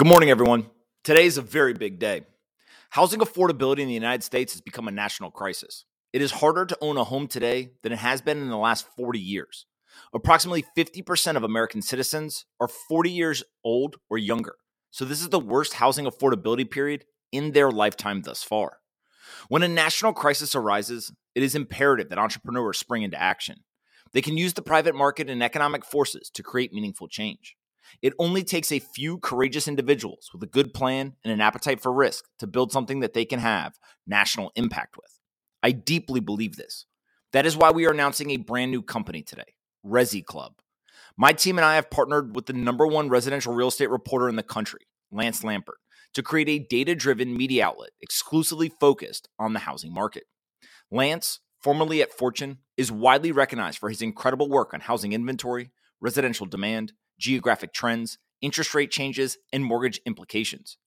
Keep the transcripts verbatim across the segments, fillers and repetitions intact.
Good morning, everyone. Today is a very big day. Housing affordability in the United States has become a national crisis. It is harder to own a home today than it has been in the last forty years. Approximately fifty percent of American citizens are forty years old or younger. So this is the worst housing affordability period in their lifetime thus far. When a national crisis arises, it is imperative that entrepreneurs spring into action. They can use the private market and economic forces to create meaningful change. It only takes a few courageous individuals with a good plan and an appetite for risk to build something that they can have national impact with. I deeply believe this. That is why we are announcing a brand new company today, ResiClub. My team and I have partnered with the number one residential real estate reporter in the country, Lance Lambert, to create a data-driven media outlet exclusively focused on the housing market. Lance, formerly at Fortune, is widely recognized for his incredible work on housing inventory, residential demand, geographic trends, interest rate changes, and mortgage implications.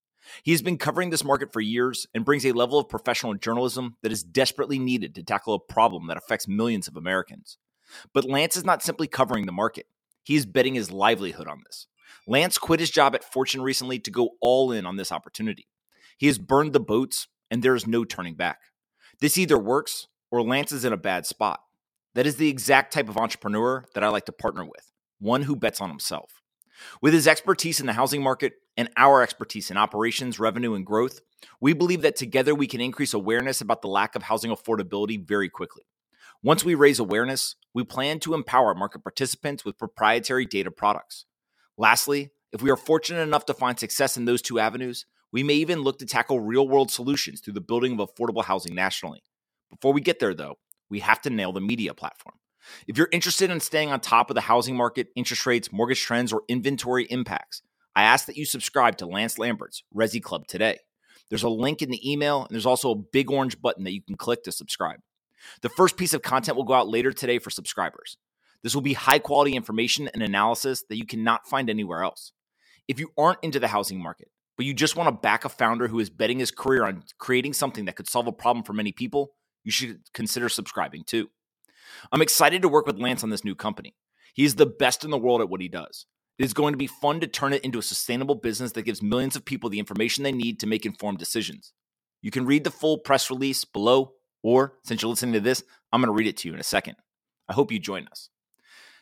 He has been covering this market for years and brings a level of professional journalism that is desperately needed to tackle a problem that affects millions of Americans. But Lance is not simply covering the market. He is betting his livelihood on this. Lance quit his job at Fortune recently to go all in on this opportunity. He has burned the boats, and there is no turning back. This either works or Lance is in a bad spot. That is the exact type of entrepreneur that I like to partner with. One who bets on himself. With his expertise in the housing market and our expertise in operations, revenue, and growth, we believe that together we can increase awareness about the lack of housing affordability very quickly. Once we raise awareness, we plan to empower market participants with proprietary data products. Lastly, if we are fortunate enough to find success in those two avenues, we may even look to tackle real-world solutions through the building of affordable housing nationally. Before we get there, though, we have to nail the media platform. If you're interested in staying on top of the housing market, interest rates, mortgage trends, or inventory impacts, I ask that you subscribe to Lance Lambert's ResiClub today. There's a link in the email, and there's also a big orange button that you can click to subscribe. The first piece of content will go out later today for subscribers. This will be high-quality information and analysis that you cannot find anywhere else. If you aren't into the housing market, but you just want to back a founder who is betting his career on creating something that could solve a problem for many people, you should consider subscribing too. I'm excited to work with Lance on this new company. He is the best in the world at what he does. It is going to be fun to turn it into a sustainable business that gives millions of people the information they need to make informed decisions. You can read the full press release below, or since you're listening to this, I'm going to read it to you in a second. I hope you join us.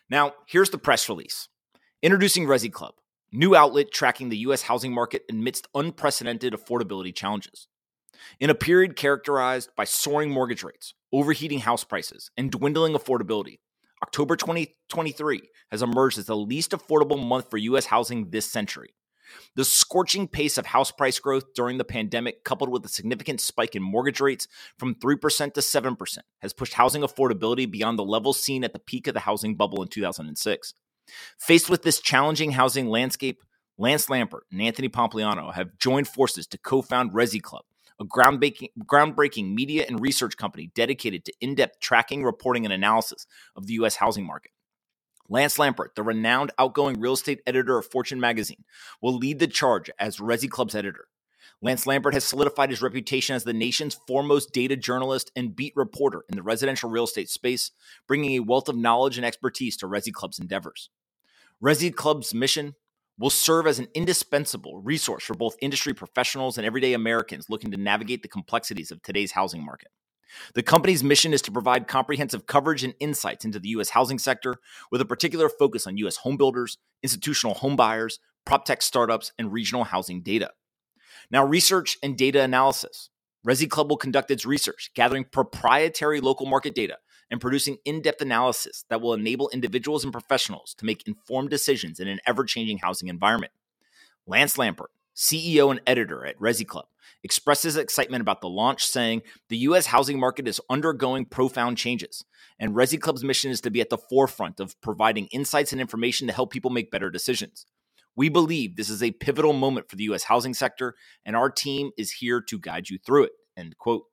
Now, here's the press release. Introducing ResiClub, new outlet tracking the U S housing market amidst unprecedented affordability challenges. In a period characterized by soaring mortgage rates, overheating house prices, and dwindling affordability, October twenty twenty-three has emerged as the least affordable month for U S housing this century. The scorching pace of house price growth during the pandemic, coupled with a significant spike in mortgage rates from three percent to seven percent, has pushed housing affordability beyond the levels seen at the peak of the housing bubble in two thousand six. Faced with this challenging housing landscape, Lance Lambert and Anthony Pompliano have joined forces to co-found ResiClub, a groundbreaking, groundbreaking media and research company dedicated to in-depth tracking, reporting, and analysis of the U S housing market. Lance Lambert, the renowned outgoing real estate editor of Fortune magazine, will lead the charge as ResiClub's editor. Lance Lambert has solidified his reputation as the nation's foremost data journalist and beat reporter in the residential real estate space, bringing a wealth of knowledge and expertise to ResiClub's endeavors. ResiClub's mission will serve as an indispensable resource for both industry professionals and everyday Americans looking to navigate the complexities of today's housing market. The company's mission is to provide comprehensive coverage and insights into the U S housing sector, with a particular focus on U S home builders, institutional home buyers, prop tech startups, and regional housing data. Now, research and data analysis. ResiClub will conduct its research, gathering proprietary local market data and producing in-depth analysis that will enable individuals and professionals to make informed decisions in an ever-changing housing environment. Lance Lambert, C E O and editor at ResiClub, expresses excitement about the launch, saying, "The U S housing market is undergoing profound changes, and ResiClub's mission is to be at the forefront of providing insights and information to help people make better decisions. We believe this is a pivotal moment for the U S housing sector, and our team is here to guide you through it." End quote.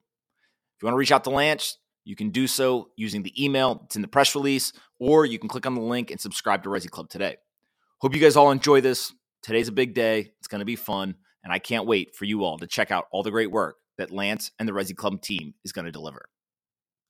If you want to reach out to Lance, you can do so using the email that's in the press release, or you can click on the link and subscribe to ResiClub today. Hope you guys all enjoy this. Today's a big day. It's going to be fun, and I can't wait for you all to check out all the great work that Lance and the ResiClub team is going to deliver.